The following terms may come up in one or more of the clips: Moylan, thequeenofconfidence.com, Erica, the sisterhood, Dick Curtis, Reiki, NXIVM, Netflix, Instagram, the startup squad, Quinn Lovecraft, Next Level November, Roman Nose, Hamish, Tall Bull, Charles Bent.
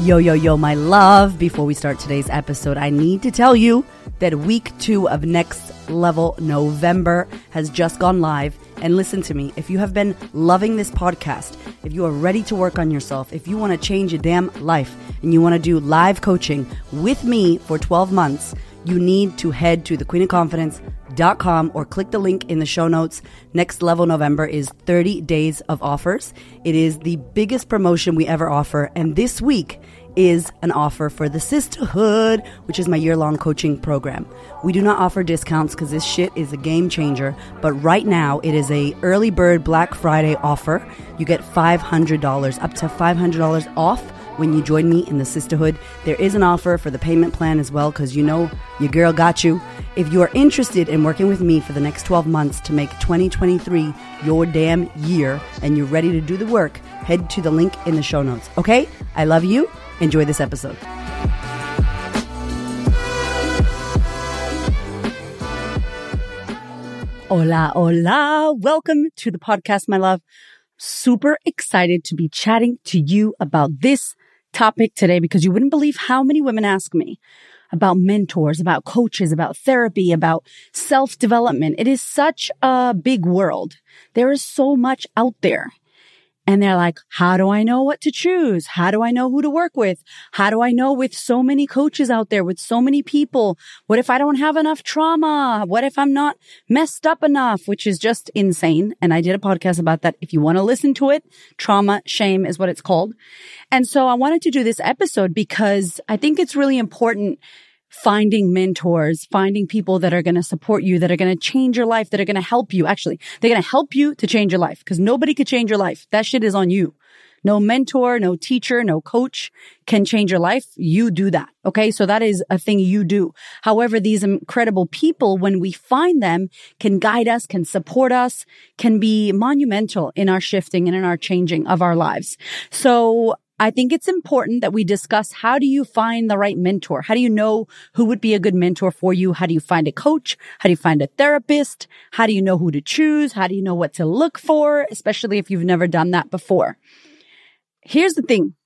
Yo, my love. Before we start today's episode, I need to tell you that week 2 of Next Level November has just gone live. And listen to me, if you have been loving this podcast, if you are ready to work on yourself, if you want to change your damn life and you want to do live coaching with me for 12 months, you need to head to thequeenofconfidence.com or click the link in the show notes. Next Level November is 30 days of offers. It is the biggest promotion we ever offer. And this week is an offer for the sisterhood, which is my year-long coaching program. We do not offer discounts because this shit is a game changer. But right now, it is a early bird Black Friday offer. You get $500, up to $500 off when you join me in the sisterhood. There is an offer for the payment plan as well, because you know your girl got you. If you are interested in working with me for the next 12 months to make 2023 your damn year and you're ready to do the work, head to the link in the show notes. Okay? I love you. Enjoy this episode. Hola, hola. Welcome to the podcast, my love. Super excited to be chatting to you about this topic today, because you wouldn't believe how many women ask me about mentors, about coaches, about therapy, about self-development. It is such a big world. There is so much out there. And they're like, how do I know what to choose? How do I know who to work with? How do I know with so many coaches out there, with so many people? What if I don't have enough trauma? What if I'm not messed up enough? Which is just insane. And I did a podcast about that. If you want to listen to it, Trauma Shame is what it's called. And so I wanted to do this episode because I think it's really important finding mentors, finding people that are going to support you, that are going to change your life, that are going to help you. Actually, they're going to help you to change your life, because nobody could change your life. That shit is on you. No mentor, no teacher, no coach can change your life. You do that. Okay. So that is a thing you do. However, these incredible people, when we find them, can guide us, can support us, can be monumental in our shifting and in our changing of our lives. So I think it's important that we discuss, how do you find the right mentor? How do you know who would be a good mentor for you? How do you find a coach? How do you find a therapist? How do you know who to choose? How do you know what to look for, especially if you've never done that before? Here's the thing.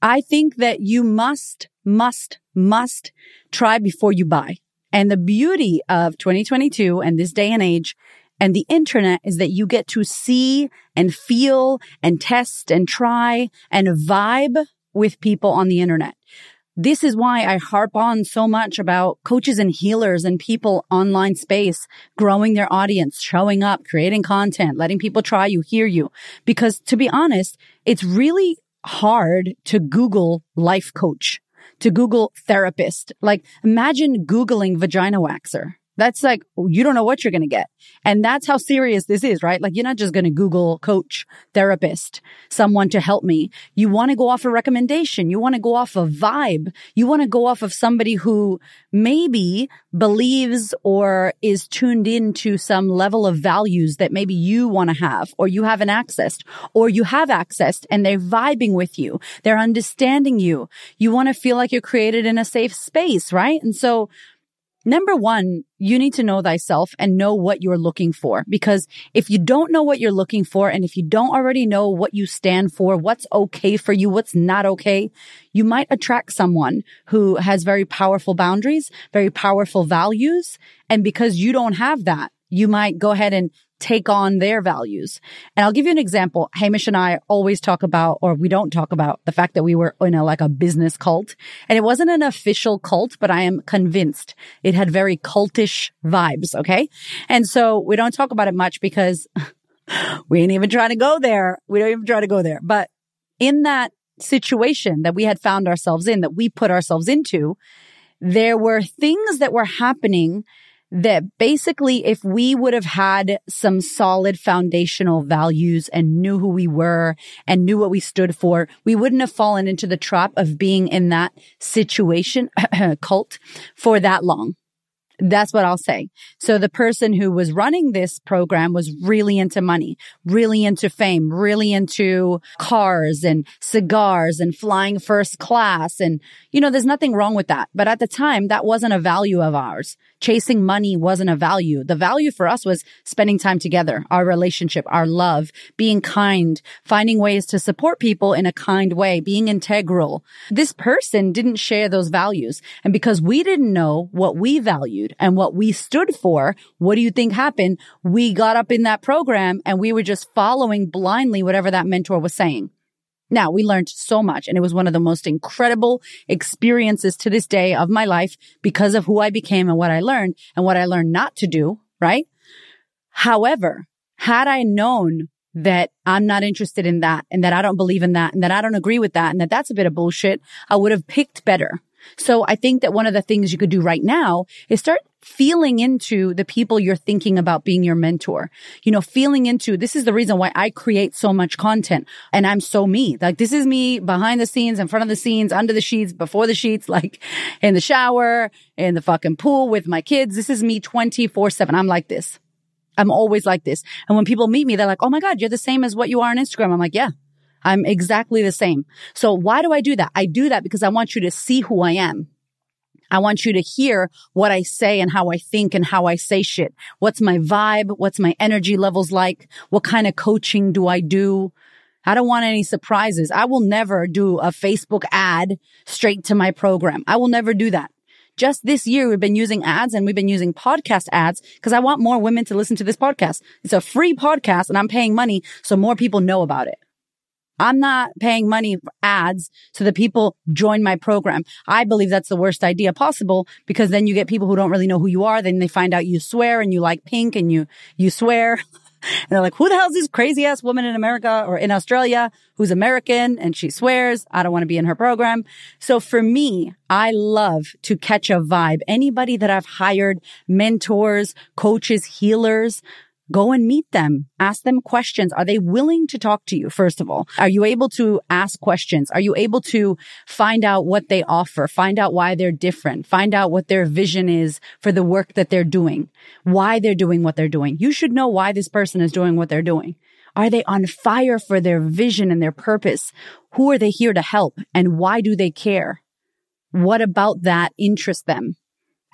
I think that you must try before you buy. And the beauty of 2022 and this day and age and the internet is that you get to see and feel and test and try and vibe with people on the internet. This is why I harp on so much about coaches and healers and people online space, growing their audience, showing up, creating content, letting people try you, hear you. Because to be honest, it's really hard to Google life coach, to Google therapist. Like, imagine Googling vagina waxer. That's like, you don't know what you're going to get. And that's how serious this is, right? Like, you're not just going to Google coach, therapist, someone to help me. You want to go off a recommendation. You want to go off a vibe. You want to go off of somebody who maybe believes or is tuned into some level of values that maybe you want to have, or you haven't accessed, or you have accessed and they're vibing with you. They're understanding you. You want to feel like you're created in a safe space, right? And so, number one, you need to know thyself and know what you're looking for. Because if you don't know what you're looking for, and if you don't already know what you stand for, what's okay for you, what's not okay, you might attract someone who has very powerful boundaries, very powerful values. And because you don't have that, you might go ahead and take on their values. And I'll give you an example. Hamish and I always talk about, or we don't talk about, the fact that we were in like a business cult. And it wasn't an official cult, but I am convinced it had very cultish vibes. Okay. And so we don't talk about it much because we ain't even trying to go there. We don't even try to go there. But in that situation that we had found ourselves in, that we put ourselves into, there were things that were happening that basically, if we would have had some solid foundational values and knew who we were and knew what we stood for, we wouldn't have fallen into the trap of being in that situation, cult, for that long. That's what I'll say. So the person who was running this program was really into money, really into fame, really into cars and cigars and flying first class. And, you know, there's nothing wrong with that. But at the time, that wasn't a value of ours. Chasing money wasn't a value. The value for us was spending time together, our relationship, our love, being kind, finding ways to support people in a kind way, being integral. This person didn't share those values. And because we didn't know what we valued and what we stood for, what do you think happened? We got up in that program and we were just following blindly whatever that mentor was saying. Now, we learned so much, and it was one of the most incredible experiences to this day of my life because of who I became and what I learned not to do, right? However, had I known that I'm not interested in that and that I don't believe in that and that I don't agree with that and that that's a bit of bullshit, I would have picked better. So I think that one of the things you could do right now is start feeling into the people you're thinking about being your mentor. You know, feeling into, this is the reason why I create so much content and I'm so me. Like, this is me behind the scenes, in front of the scenes, under the sheets, before the sheets, like in the shower, in the fucking pool with my kids. This is me 24/7. I'm like this. I'm always like this. And when people meet me, they're like, oh my God, you're the same as what you are on Instagram. I'm like, yeah. I'm exactly the same. So why do I do that? I do that because I want you to see who I am. I want you to hear what I say and how I think and how I say shit. What's my vibe? What's my energy levels like? What kind of coaching do I do? I don't want any surprises. I will never do a Facebook ad straight to my program. I will never do that. Just this year, we've been using ads and we've been using podcast ads because I want more women to listen to this podcast. It's a free podcast and I'm paying money so more people know about it. I'm not paying money for ads so that people join my program. I believe that's the worst idea possible because then you get people who don't really know who you are. Then they find out you swear and you like pink and you swear. And they're like, who the hell is this crazy ass woman in America or in Australia who's American and she swears? I don't want to be in her program. So for me, I love to catch a vibe. Anybody that I've hired, mentors, coaches, healers, go and meet them. Ask them questions. Are they willing to talk to you, first of all? Are you able to ask questions? Are you able to find out what they offer? Find out why they're different. Find out what their vision is for the work that they're doing, why they're doing what they're doing. You should know why this person is doing what they're doing. Are they on fire for their vision and their purpose? Who are they here to help? And why do they care? What about that interests them?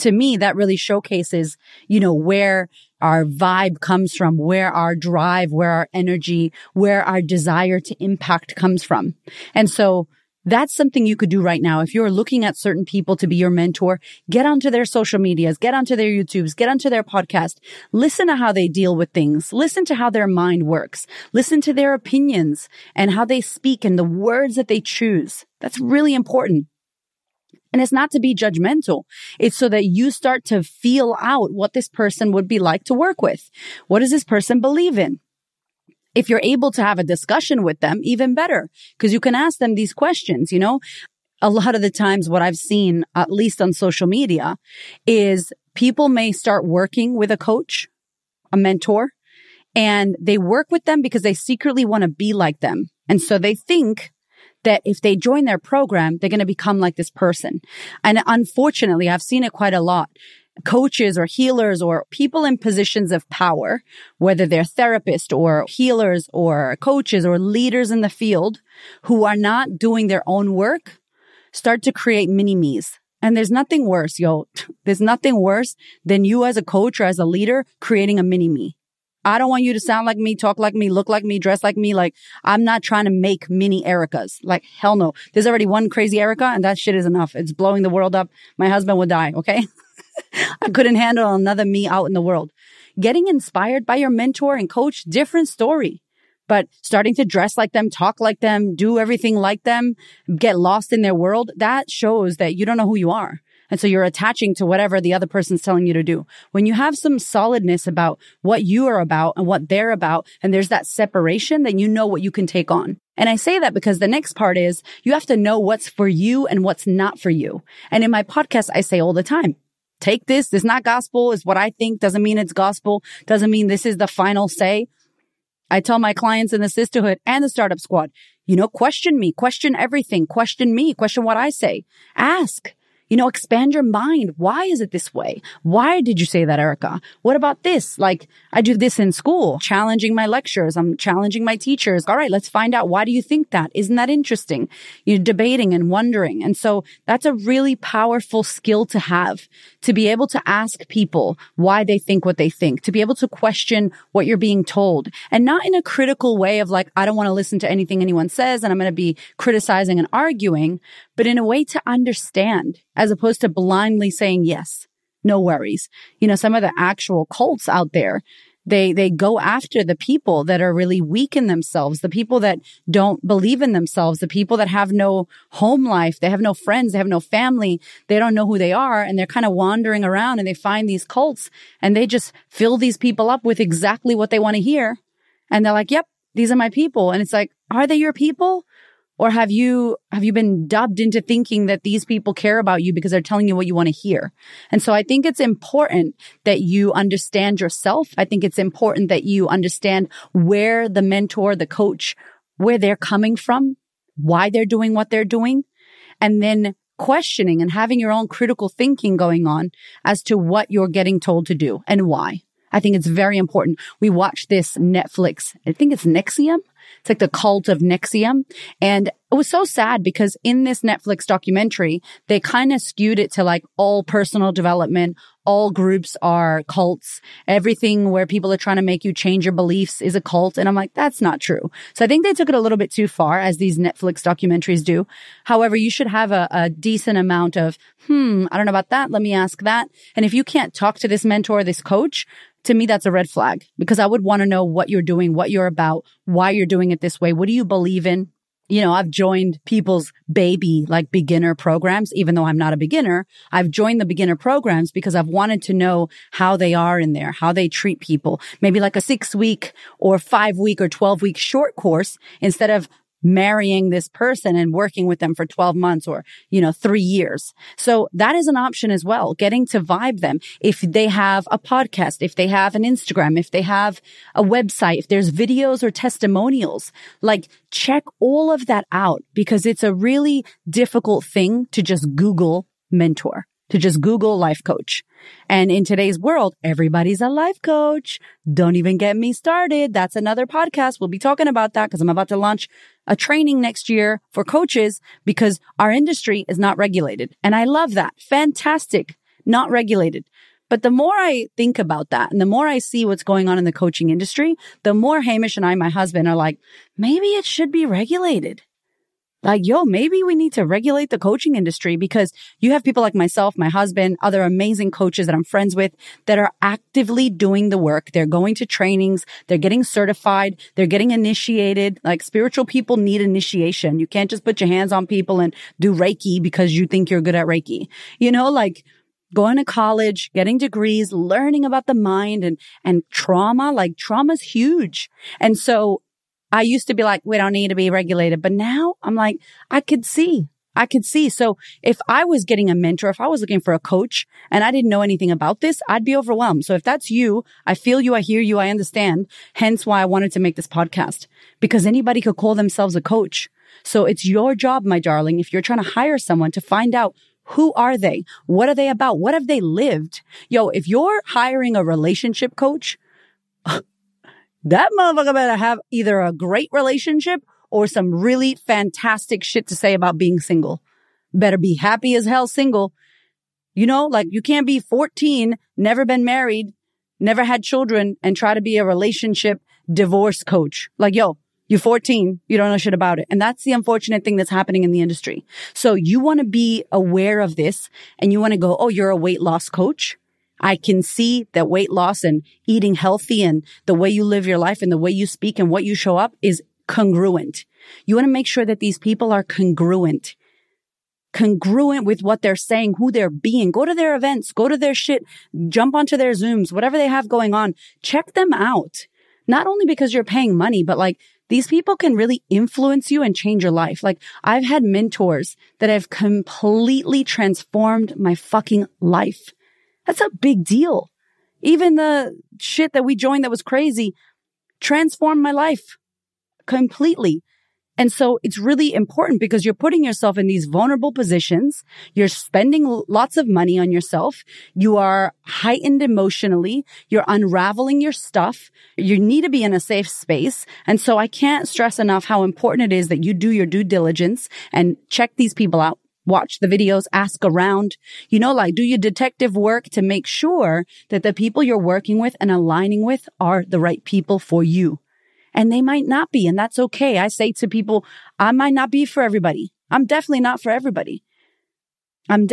To me, that really showcases, you know, where our vibe comes from, where our drive, where our energy, where our desire to impact comes from. And so that's something you could do right now. If you're looking at certain people to be your mentor, get onto their social medias, get onto their YouTubes, get onto their podcast, listen to how they deal with things, listen to how their mind works, listen to their opinions and how they speak and the words that they choose. That's really important. And it's not to be judgmental. It's so that you start to feel out what this person would be like to work with. What does this person believe in? If you're able to have a discussion with them, even better, because you can ask them these questions. You know, a lot of the times what I've seen, at least on social media, is people may start working with a coach, a mentor, and they work with them because they secretly want to be like them. And so they think that if they join their program, they're going to become like this person. And unfortunately, I've seen it quite a lot. Coaches or healers or people in positions of power, whether they're therapists or healers or coaches or leaders in the field who are not doing their own work, start to create mini-me's. And there's nothing worse, yo. There's nothing worse than you as a coach or as a leader creating a mini-me. I don't want you to sound like me, talk like me, look like me, dress like me. Like, I'm not trying to make mini Ericas. Like, hell no. There's already one crazy Erica and that shit is enough. It's blowing the world up. My husband would die, okay? I couldn't handle another me out in the world. Getting inspired by your mentor and coach, different story. But starting to dress like them, talk like them, do everything like them, get lost in their world, that shows that you don't know who you are. And so you're attaching to whatever the other person's telling you to do. When you have some solidness about what you are about and what they're about, and there's that separation, then you know what you can take on. And I say that because the next part is you have to know what's for you and what's not for you. And in my podcast, I say all the time, take this. It's not gospel. It's what I think. Doesn't mean it's gospel. Doesn't mean this is the final say. I tell my clients in the sisterhood and the startup squad, you know, question me, question everything, question me, question what I say. Ask. You know, expand your mind. Why is it this way? Why did you say that, Erica? What about this? Like, I do this in school, challenging my lecturers. I'm challenging my teachers. All right, let's find out. Why do you think that? Isn't that interesting? You're debating and wondering. And so that's a really powerful skill to have, to be able to ask people why they think what they think, to be able to question what you're being told, and not in a critical way of like, I don't want to listen to anything anyone says and I'm going to be criticizing and arguing, but in a way to understand, as opposed to blindly saying, yes, no worries. You know, some of the actual cults out there, they go after the people that are really weak in themselves, the people that don't believe in themselves, the people that have no home life, they have no friends, they have no family, they don't know who they are, and they're kind of wandering around and they find these cults and they just fill these people up with exactly what they want to hear. And they're like, yep, these are my people. And it's like, are they your people? Or have you been dubbed into thinking that these people care about you because they're telling you what you want to hear? And so I think it's important that you understand yourself. I think it's important that you understand where the mentor, the coach, where they're coming from, why they're doing what they're doing, and then questioning and having your own critical thinking going on as to what you're getting told to do and why. I think it's very important. We watched this Netflix, I think it's NXIVM. It's like the cult of NXIVM. And it was so sad because in this Netflix documentary, they kind of skewed it to like all personal development, all groups are cults, everything where people are trying to make you change your beliefs is a cult. And I'm like, that's not true. So I think they took it a little bit too far, as these Netflix documentaries do. However, you should have a decent amount of, I don't know about that. Let me ask that. And if you can't talk to this mentor, this coach, to me, that's a red flag, because I would want to know what you're doing, what you're about, why you're doing it this way. What do you believe in? You know, I've joined people's baby, like beginner programs, even though I'm not a beginner. I've joined the beginner programs because I've wanted to know how they are in there, how they treat people. Maybe like a 6-week or 5-week or 12-week short course instead of marrying this person and working with them for 12 months or, 3 years. So that is an option as well, getting to vibe them. If they have a podcast, if they have an Instagram, if they have a website, if there's videos or testimonials, like check all of that out, because it's a really difficult thing to just Google mentor, to just Google life coach. And in today's world, everybody's a life coach. Don't even get me started. That's another podcast. We'll be talking about that because I'm about to launch a training next year for coaches, because our industry is not regulated. And I love that. Fantastic. Not regulated. But the more I think about that and the more I see what's going on in the coaching industry, the more Hamish and I, my husband, are like, maybe it should be regulated. Like, maybe we need to regulate the coaching industry, because you have people like myself, my husband, other amazing coaches that I'm friends with that are actively doing the work. They're going to trainings. They're getting certified. They're getting initiated. Like, spiritual people need initiation. You can't just put your hands on people and do Reiki because you think you're good at Reiki. Going to college, getting degrees, learning about the mind and trauma. Like, trauma's huge. And so I used to be like, we don't need to be regulated. But now I'm like, I could see. So if I was getting a mentor, if I was looking for a coach and I didn't know anything about this, I'd be overwhelmed. So if that's you, I feel you, I hear you, I understand. Hence why I wanted to make this podcast, because anybody could call themselves a coach. So it's your job, my darling, if you're trying to hire someone, to find out, who are they? What are they about? What have they lived? If you're hiring a relationship coach, that motherfucker better have either a great relationship or some really fantastic shit to say about being single. Better be happy as hell single. You can't be 14, never been married, never had children, and try to be a relationship divorce coach. You're 14, you don't know shit about it. And that's the unfortunate thing that's happening in the industry. So you want to be aware of this, and you want to go, you're a weight loss coach. I can see that weight loss and eating healthy and the way you live your life and the way you speak and what you show up is congruent. You want to make sure that these people are congruent with what they're saying, who they're being. Go to their events, go to their shit, jump onto their Zooms, whatever they have going on. Check them out. Not only because you're paying money, but these people can really influence you and change your life. I've had mentors that have completely transformed my fucking life. That's a big deal. Even the shit that we joined that was crazy transformed my life completely. And so it's really important because you're putting yourself in these vulnerable positions. You're spending lots of money on yourself. You are heightened emotionally. You're unraveling your stuff. You need to be in a safe space. And so I can't stress enough how important it is that you do your due diligence and check these people out. Watch the videos, ask around, do your detective work to make sure that the people you're working with and aligning with are the right people for you. And they might not be, and that's okay. I say to people, I might not be for everybody. I'm definitely not for everybody. But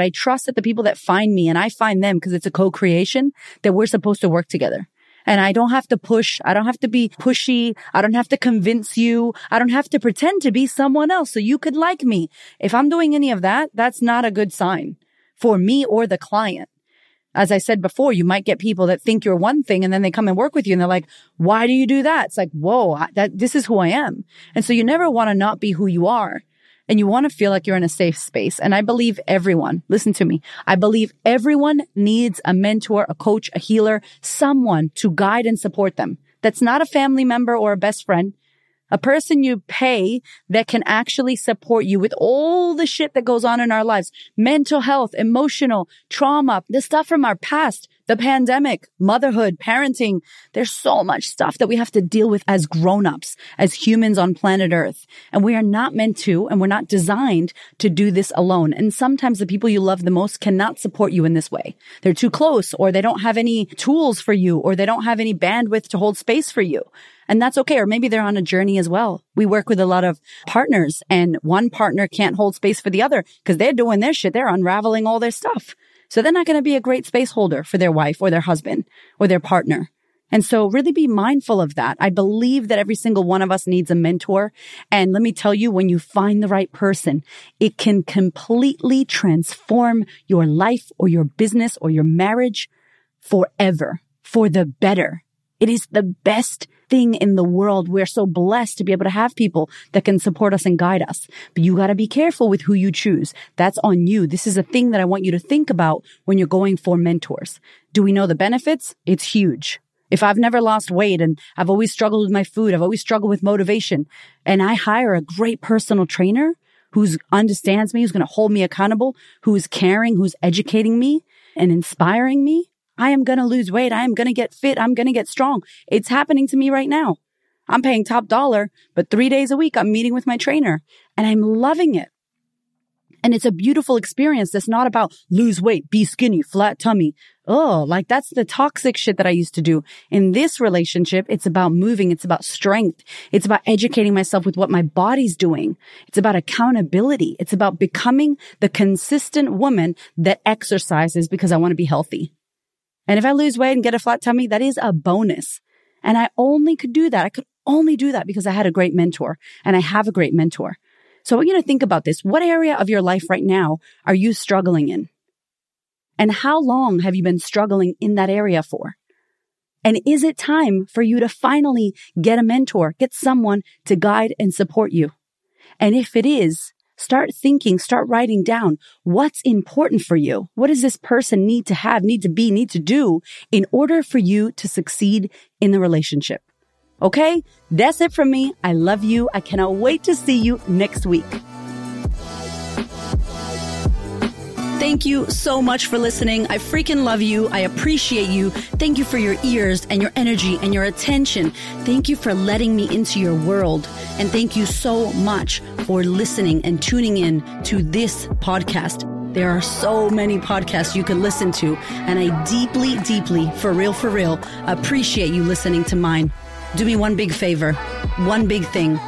I trust that the people that find me and I find them, because it's a co-creation, that we're supposed to work together. And I don't have to push. I don't have to be pushy. I don't have to convince you. I don't have to pretend to be someone else so you could like me. If I'm doing any of that, that's not a good sign for me or the client. As I said before, you might get people that think you're one thing and then they come and work with you and they're like, why do you do that? It's like, whoa, this is who I am. And so you never want to not be who you are. And you want to feel like you're in a safe space. And I believe everyone, listen to me, I believe everyone needs a mentor, a coach, a healer, someone to guide and support them. That's not a family member or a best friend, a person you pay that can actually support you with all the shit that goes on in our lives. Mental health, emotional trauma, the stuff from our past, the pandemic, motherhood, parenting. There's so much stuff that we have to deal with as grown-ups, as humans on planet Earth. And we are not meant to, and we're not designed to do this alone. And sometimes the people you love the most cannot support you in this way. They're too close, or they don't have any tools for you, or they don't have any bandwidth to hold space for you. And that's okay. Or maybe they're on a journey as well. We work with a lot of partners, and one partner can't hold space for the other because they're doing their shit. They're unraveling all their stuff. So they're not going to be a great space holder for their wife or their husband or their partner. And so really be mindful of that. I believe that every single one of us needs a mentor. And let me tell you, when you find the right person, it can completely transform your life or your business or your marriage forever, for the better. It is the best thing in the world. We're so blessed to be able to have people that can support us and guide us. But you got to be careful with who you choose. That's on you. This is a thing that I want you to think about when you're going for mentors. Do we know the benefits? It's huge. If I've never lost weight and I've always struggled with my food, I've always struggled with motivation, and I hire a great personal trainer who understands me, who's going to hold me accountable, who is caring, who's educating me and inspiring me, I am going to lose weight. I am going to get fit. I'm going to get strong. It's happening to me right now. I'm paying top dollar, but 3 days a week, I'm meeting with my trainer and I'm loving it. And it's a beautiful experience. That's not about lose weight, be skinny, flat tummy. Oh, like that's the toxic shit that I used to do. In this relationship, it's about moving. It's about strength. It's about educating myself with what my body's doing. It's about accountability. It's about becoming the consistent woman that exercises because I want to be healthy. And if I lose weight and get a flat tummy, that is a bonus. And I only could do that. I could only do that because I had a great mentor, and I have a great mentor. So I want you to think about this. What area of your life right now are you struggling in? And how long have you been struggling in that area for? And is it time for you to finally get a mentor, get someone to guide and support you? And if it is, start thinking, start writing down what's important for you. What does this person need to have, need to be, need to do in order for you to succeed in the relationship? Okay, that's it from me. I love you. I cannot wait to see you next week. Thank you so much for listening. I freaking love you. I appreciate you. Thank you for your ears and your energy and your attention. Thank you for letting me into your world. And thank you so much for listening and tuning in to this podcast. There are so many podcasts you can listen to. And I deeply, deeply, for real, appreciate you listening to mine. Do me one big favor, one big thing.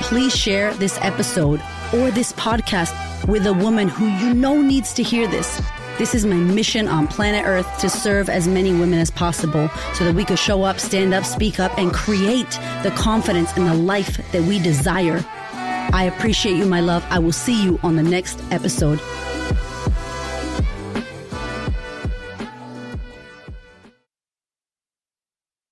Please share this episode or this podcast with a woman who you know needs to hear this. This is my mission on planet Earth, to serve as many women as possible so that we could show up, stand up, speak up, and create the confidence and the life that we desire. I appreciate you, my love. I will see you on the next episode.